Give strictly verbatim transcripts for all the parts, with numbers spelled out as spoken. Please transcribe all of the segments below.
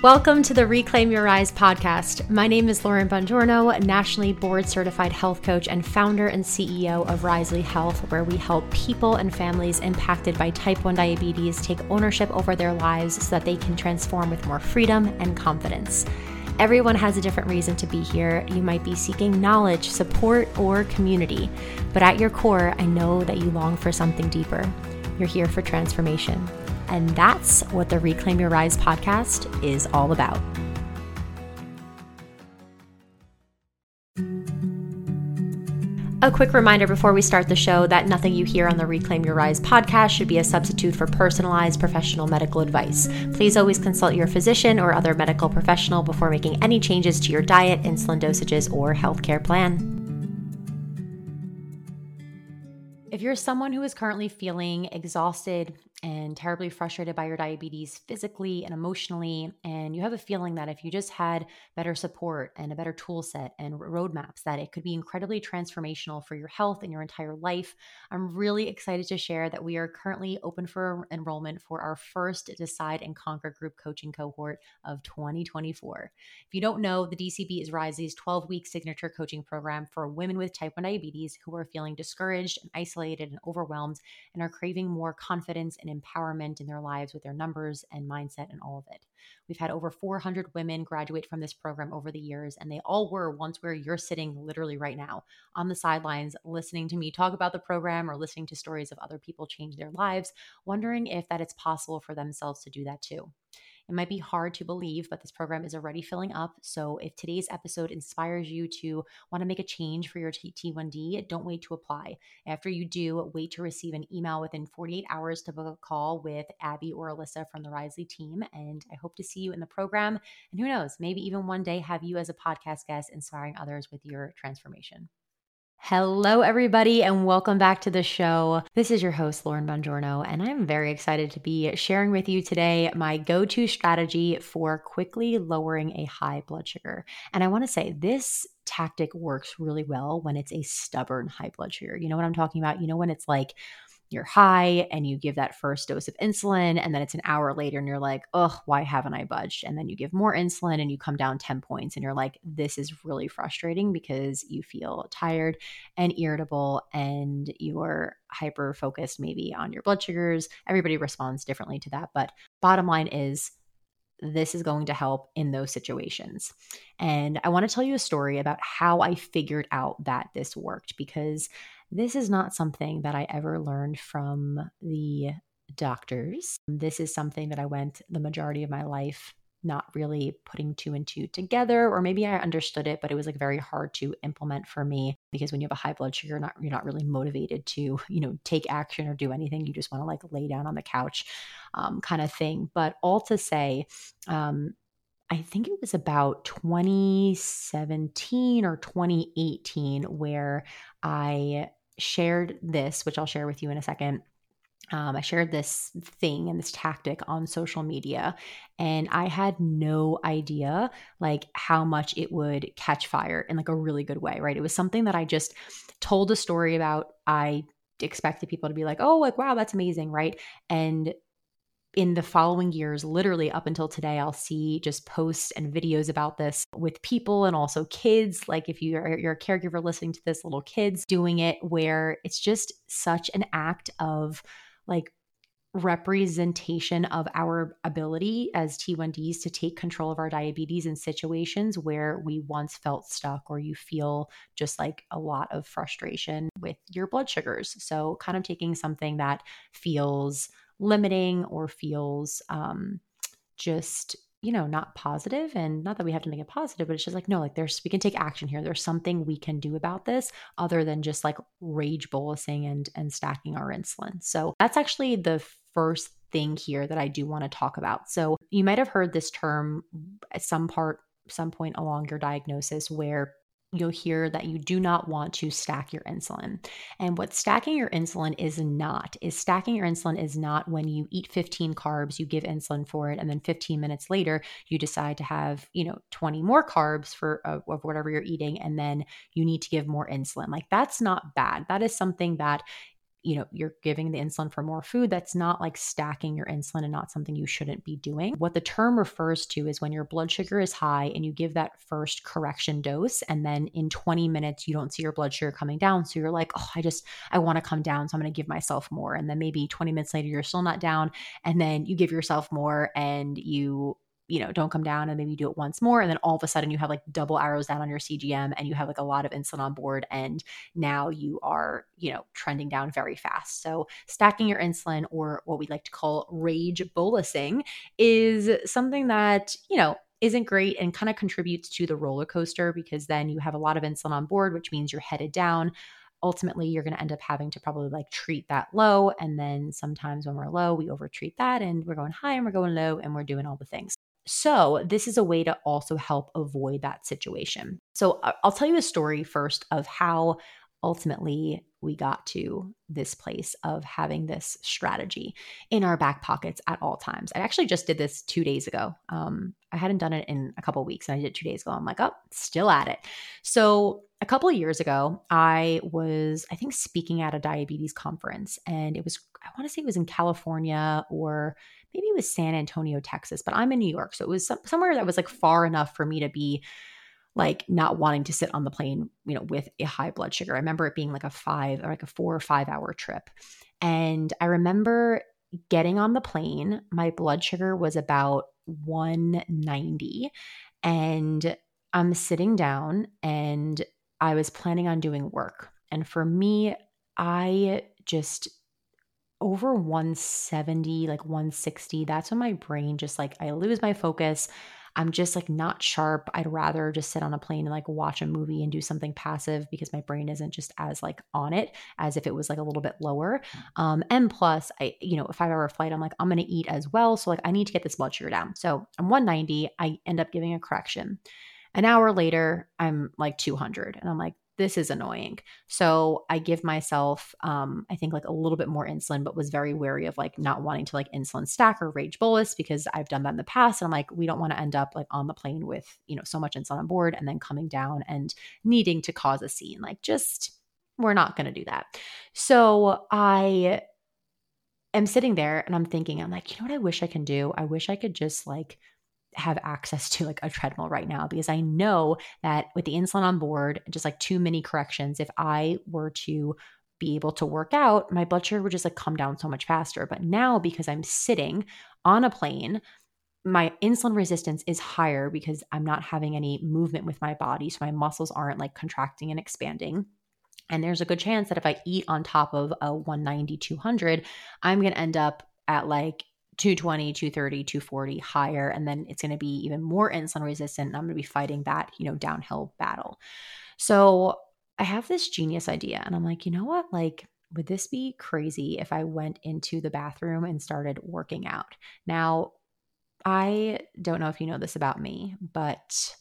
Welcome to the Reclaim Your Rise podcast. My name is Lauren Bongiorno, nationally board-certified health coach and founder and C E O of Risely Health, where we help people and families impacted by type one diabetes take ownership over their lives so that they can transform with more freedom and confidence. Everyone has a different reason to be here. You might be seeking knowledge, support, or community, but at your core, I know that you long for something deeper. You're here for transformation. And that's what the Reclaim Your Rise podcast is all about. A quick reminder before we start the show that nothing you hear on the Reclaim Your Rise podcast should be a substitute for personalized professional medical advice. Please always consult your physician or other medical professional before making any changes to your diet, insulin dosages, or healthcare plan. If you're someone who is currently feeling exhausted and terribly frustrated by your diabetes physically and emotionally, and you have a feeling that if you just had better support and a better tool set and roadmaps, that it could be incredibly transformational for your health and your entire life, I'm really excited to share that we are currently open for enrollment for our first Decide and Conquer group coaching cohort of twenty twenty-four. If you don't know, the D C B is Risely's twelve-week signature coaching program for women with type one diabetes who are feeling discouraged and isolated and overwhelmed and are craving more confidence and empowerment in their lives with their numbers and mindset and all of it. We've had over four hundred women graduate from this program over the years, and they all were once where you're sitting literally right now on the sidelines, listening to me talk about the program or listening to stories of other people change their lives, wondering if that it's possible for themselves to do that too. It might be hard to believe, but this program is already filling up. So if today's episode inspires you to want to make a change for your T one D, don't wait to apply. After you do, wait to receive an email within forty-eight hours to book a call with Abby or Alyssa from the Risely team. And I hope to see you in the program. And who knows, maybe even one day have you as a podcast guest inspiring others with your transformation. Hello, everybody, and welcome back to the show. This is your host, Lauren Bongiorno, and I'm very excited to be sharing with you today my go-to strategy for quickly lowering a high blood sugar. And I want to say this tactic works really well when it's a stubborn high blood sugar. You know what I'm talking about? You know when it's like you're high and you give that first dose of insulin, and then it's an hour later and you're like, oh, why haven't I budged? And then you give more insulin and you come down ten points and you're like, this is really frustrating because you feel tired and irritable and you're hyper focused maybe on your blood sugars. Everybody responds differently to that. But bottom line is, this is going to help in those situations. And I want to tell you a story about how I figured out that this worked, because this is not something that I ever learned from the doctors. This is something that I went the majority of my life not really putting two and two together, or maybe I understood it, but it was like very hard to implement for me, because when you have a high blood sugar, you're not, you're not really motivated to, you know, take action or do anything. You just want to like lay down on the couch um, kind of thing. But all to say, um, I think it was about twenty seventeen or twenty eighteen where I shared this, which I'll share with you in a second. Um, I shared this thing and this tactic on social media, and I had no idea like how much it would catch fire in like a really good way, right? It was something that I just told a story about. I expected people to be like, oh, like, wow, that's amazing, right? And in the following years, literally up until today, I'll see just posts and videos about this with people and also kids. Like if you're, you're a caregiver listening to this, little kids doing it, where it's just such an act of like representation of our ability as T one Ds to take control of our diabetes in situations where we once felt stuck, or you feel just like a lot of frustration with your blood sugars. So kind of taking something that feels limiting or feels um, just, you know, not positive. And not that we have to make it positive, but it's just like, no, like there's, we can take action here. There's something we can do about this other than just like rage bolusing and, and stacking our insulin. So that's actually the first thing here that I do want to talk about. So you might've heard this term at some part, some point along your diagnosis, where you'll hear that you do not want to stack your insulin. And what stacking your insulin is not, is stacking your insulin is not when you eat fifteen carbs, you give insulin for it, and then fifteen minutes later, you decide to have, you know, twenty more carbs for uh, of whatever you're eating, and then you need to give more insulin. Like that's not bad. That is something that you know, you're giving the insulin for more food. That's not like stacking your insulin and not something you shouldn't be doing. What the term refers to is when your blood sugar is high and you give that first correction dose, and then in twenty minutes, you don't see your blood sugar coming down. So you're like, oh, I just, I want to come down. So I'm going to give myself more. And then maybe twenty minutes later, you're still not down. And then you give yourself more and you, you know, don't come down, and maybe you do it once more. And then all of a sudden you have like double arrows down on your C G M and you have like a lot of insulin on board. And now you are, you know, trending down very fast. So stacking your insulin, or what we like to call rage bolusing, is something that, you know, isn't great and kind of contributes to the roller coaster, because then you have a lot of insulin on board, which means you're headed down. Ultimately, you're going to end up having to probably like treat that low. And then sometimes when we're low, we overtreat that and we're going high and we're going low and we're doing all the things. So this is a way to also help avoid that situation. So I'll tell you a story first of how ultimately we got to this place of having this strategy in our back pockets at all times. I actually just did this two days ago. Um, I hadn't done it in a couple of weeks, and I did it two days ago. I'm like, oh, still at it. So a couple of years ago, I was, I think, speaking at a diabetes conference, and it was, I want to say it was in California, or maybe it was San Antonio, Texas, but I'm in New York. So it was some, somewhere that was like far enough for me to be like not wanting to sit on the plane, you know, with a high blood sugar. I remember it being like a five or like a four or five hour trip. And I remember getting on the plane, my blood sugar was about one ninety, and I'm sitting down and I was planning on doing work. And for me, I just over one seventy, like one sixty, that's when my brain just like, I lose my focus. I'm just like not sharp. I'd rather just sit on a plane and like watch a movie and do something passive, because my brain isn't just as like on it as if it was like a little bit lower. Um, and plus I, you know, a five hour flight, I'm like, I'm going to eat as well. So like I need to get this blood sugar down. So I'm one ninety. I end up giving a correction. An hour later, I'm like two hundred, and I'm like, this is annoying. So I give myself, um, I think like a little bit more insulin, but was very wary of like not wanting to like insulin stack or rage bolus, because I've done that in the past. And I'm like, we don't want to end up like on the plane with, you know, so much insulin on board and then coming down and needing to cause a scene. Like just, we're not going to do that. So I am sitting there and I'm thinking, I'm like, you know what I wish I can do? I wish I could just like have access to like a treadmill right now, because I know that with the insulin on board, just like too many corrections, if I were to be able to work out, my blood sugar would just like come down so much faster. But now, because I'm sitting on a plane, my insulin resistance is higher because I'm not having any movement with my body. So my muscles aren't like contracting and expanding. And there's a good chance that if I eat on top of a one ninety, two hundred, I'm going to end up at like two twenty, two thirty, two forty higher. And then it's going to be even more insulin resistant. And I'm going to be fighting that, you know, downhill battle. So I have this genius idea, and I'm like, you know what? Like, would this be crazy if I went into the bathroom and started working out? Now, I don't know if you know this about me, but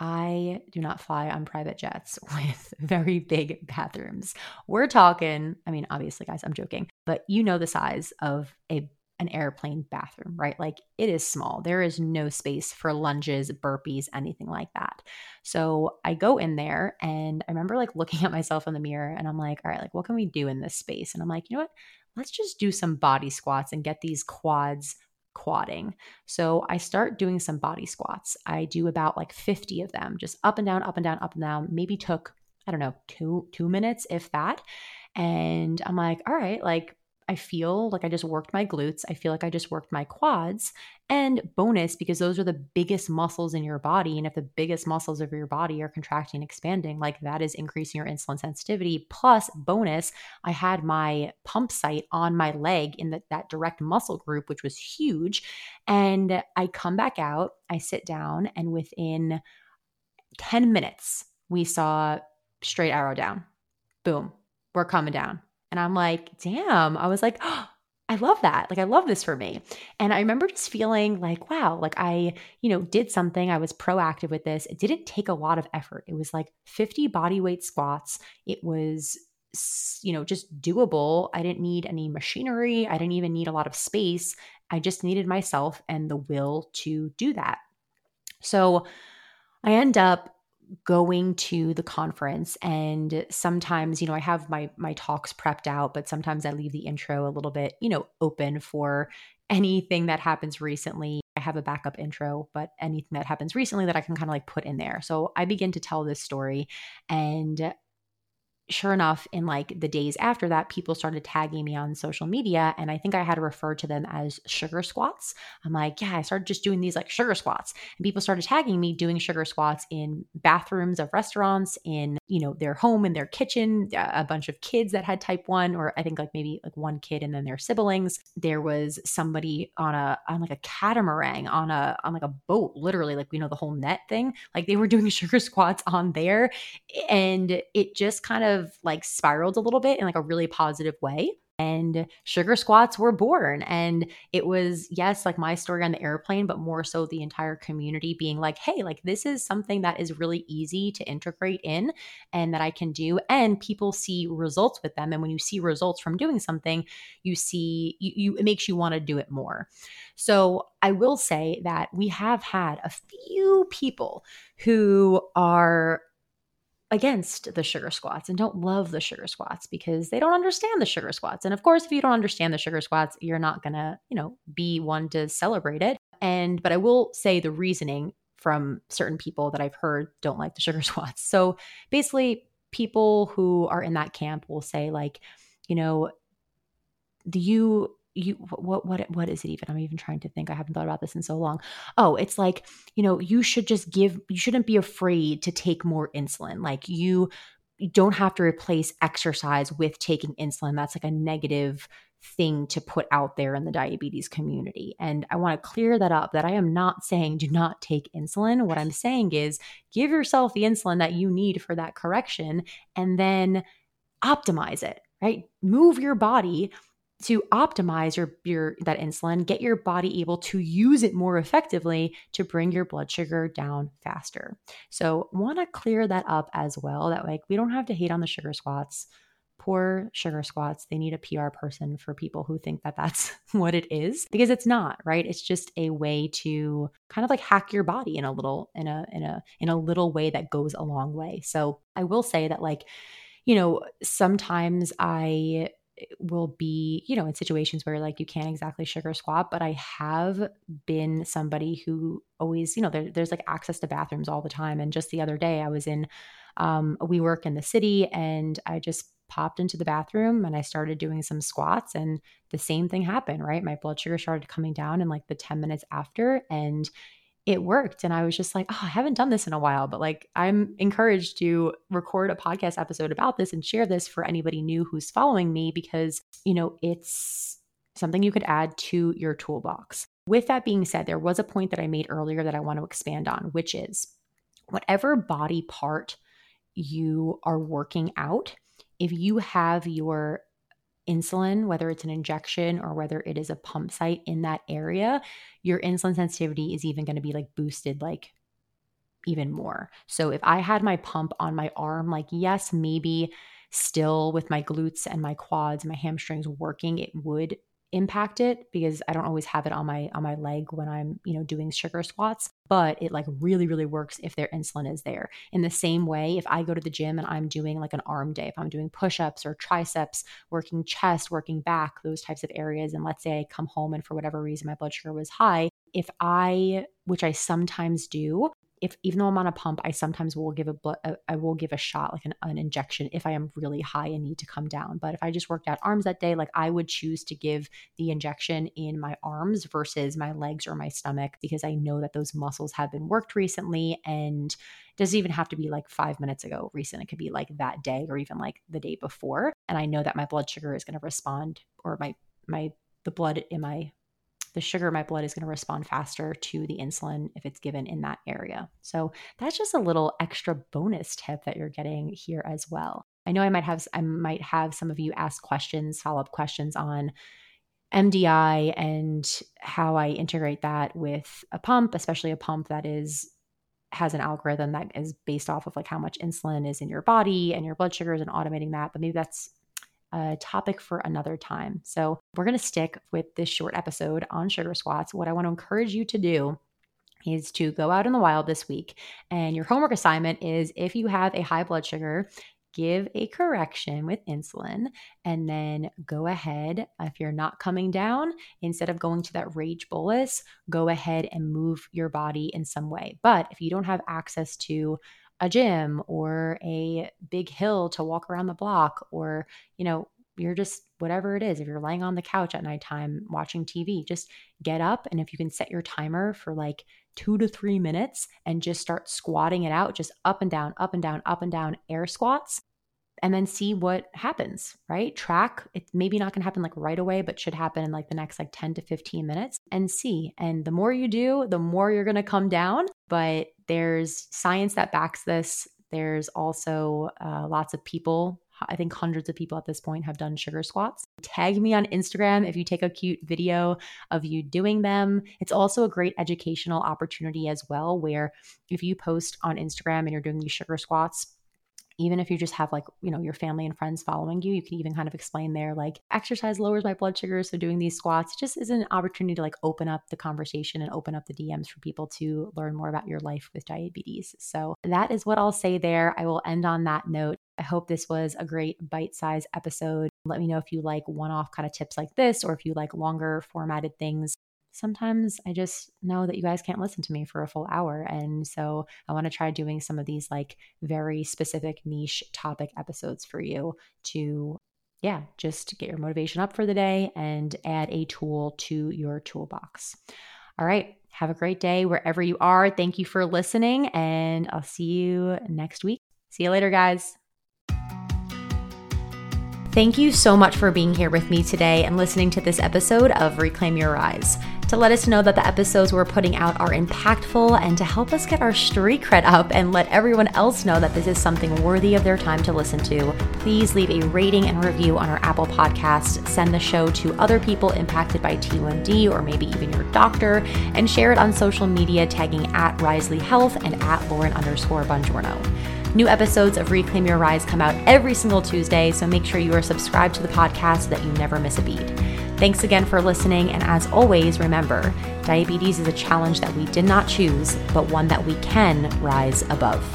I do not fly on private jets with very big bathrooms. We're talking, I mean, obviously, guys, I'm joking, but you know the size of a an airplane bathroom, right? Like it is small. There is no space for lunges, burpees, anything like that. So I go in there, and I remember like looking at myself in the mirror, and I'm like, all right, like what can we do in this space? And I'm like, you know what? Let's just do some body squats and get these quads quadding. So I start doing some body squats. I do about like fifty of them, just up and down, up and down, up and down. Maybe took, I don't know, two, two minutes, if that. And I'm like, all right, like I feel like I just worked my glutes. I feel like I just worked my quads. And bonus, because those are the biggest muscles in your body. And if the biggest muscles of your body are contracting and expanding, like that is increasing your insulin sensitivity. Plus bonus, I had my pump site on my leg in the, that direct muscle group, which was huge. And I come back out, I sit down, and within ten minutes, we saw straight arrow down. Boom. We're coming down. And I'm like, damn, I was like, oh, I love that. Like, I love this for me. And I remember just feeling like, wow, like I, you know, did something. I was proactive with this. It didn't take a lot of effort. It was like fifty bodyweight squats. It was, you know, just doable. I didn't need any machinery. I didn't even need a lot of space. I just needed myself and the will to do that. So I end up going to the conference, and sometimes, you know, I have my my talks prepped out, but sometimes I leave the intro a little bit, you know, open for anything that happens recently. I have a backup intro, but anything that happens recently that I can kind of like put in there. So I begin to tell this story, and sure enough, in like the days after that, people started tagging me on social media, and I think I had referred to them as sugar squats. I'm like, yeah, I started just doing these like sugar squats, and people started tagging me doing sugar squats in bathrooms of restaurants, in, you know, their home, in their kitchen. A bunch of kids that had type one, or I think like maybe like one kid and then their siblings. There was somebody on a on like a catamaran on a on like a boat, literally, like, you know, the whole net thing. Like, they were doing sugar squats on there, and it just kind of Of like spiraled a little bit in like a really positive way. And sugar squats were born. And it was, yes, like my story on the airplane, but more so the entire community being like, hey, like this is something that is really easy to integrate in and that I can do. And people see results with them. And when you see results from doing something, you see, you, you it makes you want to do it more. So I will say that we have had a few people who are against the sugar squats and don't love the sugar squats because they don't understand the sugar squats. And of course, if you don't understand the sugar squats, you're not going to, you know, be one to celebrate it. And, but I will say the reasoning from certain people that I've heard don't like the sugar squats. So basically, people who are in that camp will say like, you know, do you, you, what, what, what is it even? I'm even trying to think. I haven't thought about this in so long. Oh, it's like, you know, you should just give, you shouldn't be afraid to take more insulin. Like you, you don't have to replace exercise with taking insulin. That's like a negative thing to put out there in the diabetes community. And I want to clear that up, that I am not saying do not take insulin. What I'm saying is give yourself the insulin that you need for that correction and then optimize it, right? Move your body to optimize your, your that insulin, get your body able to use it more effectively to bring your blood sugar down faster. So want to clear that up as well, that like we don't have to hate on the sugar squats. Poor sugar squats. They need a P R person for people who think that that's what it is, because it's not, right? It's just a way to kind of like hack your body in a little, in a, in a, in a little way that goes a long way. So I will say that like, you know, sometimes I will be, you know, in situations where like you can't exactly sugar squat, but I have been somebody who always, you know, there, there's like access to bathrooms all the time. And just the other day I was in um, a WeWork in the city, and I just popped into the bathroom and I started doing some squats, and the same thing happened, right? My blood sugar started coming down in like the ten minutes after, and it worked. And I was just like, oh, I haven't done this in a while, but like I'm encouraged to record a podcast episode about this and share this for anybody new who's following me, because, you know, it's something you could add to your toolbox. With that being said, there was a point that I made earlier that I want to expand on, which is whatever body part you are working out, if you have your insulin, whether it's an injection or whether it is a pump site in that area, your insulin sensitivity is even going to be like boosted like even more. So if I had my pump on my arm, like yes, maybe still with my glutes and my quads, my hamstrings working, it would impact it, because I don't always have it on my on my leg when I'm, you know, doing sugar squats, but it like really, really works if their insulin is there. In the same way, if I go to the gym and I'm doing like an arm day, if I'm doing push-ups or triceps, working chest, working back, those types of areas, and let's say I come home and for whatever reason my blood sugar was high, if I, which I sometimes do, if even though I'm on a pump, I sometimes will give a blood, I will give a shot, like an, an injection, if I am really high and need to come down. But if I just worked out arms that day, like I would choose to give the injection in my arms versus my legs or my stomach, because I know that those muscles have been worked recently, and it doesn't even have to be like five minutes ago recent. It could be like that day or even like the day before. And I know that my blood sugar is going to respond, or my, my, the blood in my the sugar in my blood is going to respond faster to the insulin if it's given in that area. So that's just a little extra bonus tip that you're getting here as well. I know I might have I might have some of you ask questions, follow-up questions on M D I and how I integrate that with a pump, especially a pump that is has an algorithm that is based off of like how much insulin is in your body and your blood sugars and automating that. But maybe that's a topic for another time. So we're going to stick with this short episode on sugar squats. What I want to encourage you to do is to go out in the wild this week. And your homework assignment is, if you have a high blood sugar, give a correction with insulin, and then go ahead. If you're not coming down, instead of going to that rage bolus, go ahead and move your body in some way. But if you don't have access to a gym or a big hill to walk around the block, or, you know, you're just whatever it is, if you're laying on the couch at nighttime watching T V, just get up. And if you can set your timer for like two to three minutes and just start squatting it out, just up and down, up and down, up and down, air squats, and then see what happens, right? Track. It's maybe not going to happen like right away, but should happen in like the next like ten to fifteen minutes, and see. And the more you do, the more you're going to come down. But there's science that backs this. There's also uh, lots of people, I think hundreds of people at this point, have done sugar squats. Tag me on Instagram if you take a cute video of you doing them. It's also a great educational opportunity as well, where if you post on Instagram and you're doing these sugar squats, even if you just have like, you know, your family and friends following you, you can even kind of explain there, like, exercise lowers my blood sugar, so doing these squats just is an opportunity to like open up the conversation and open up the D Ms for people to learn more about your life with diabetes. So that is what I'll say there. I will end on that note. I hope this was a great bite-sized episode. Let me know if you like one-off kind of tips like this, or if you like longer formatted things. Sometimes I just know that you guys can't listen to me for a full hour. And so I want to try doing some of these like very specific niche topic episodes for you to, yeah, just get your motivation up for the day and add a tool to your toolbox. All right. Have a great day wherever you are. Thank you for listening, and I'll see you next week. See you later, guys. Thank you so much for being here with me today and listening to this episode of Reclaim Your Rise. To let us know that the episodes we're putting out are impactful, and to help us get our street cred up and let everyone else know that this is something worthy of their time to listen to, please leave a rating and review on our Apple Podcast. Send the show to other people impacted by T one D, or maybe even your doctor, and share it on social media, tagging at Risely Health and at Lauren underscore Bongiorno. New episodes of Reclaim Your Rise come out every single Tuesday, so make sure you are subscribed to the podcast so that you never miss a beat. Thanks again for listening, and as always, remember, diabetes is a challenge that we did not choose, but one that we can rise above.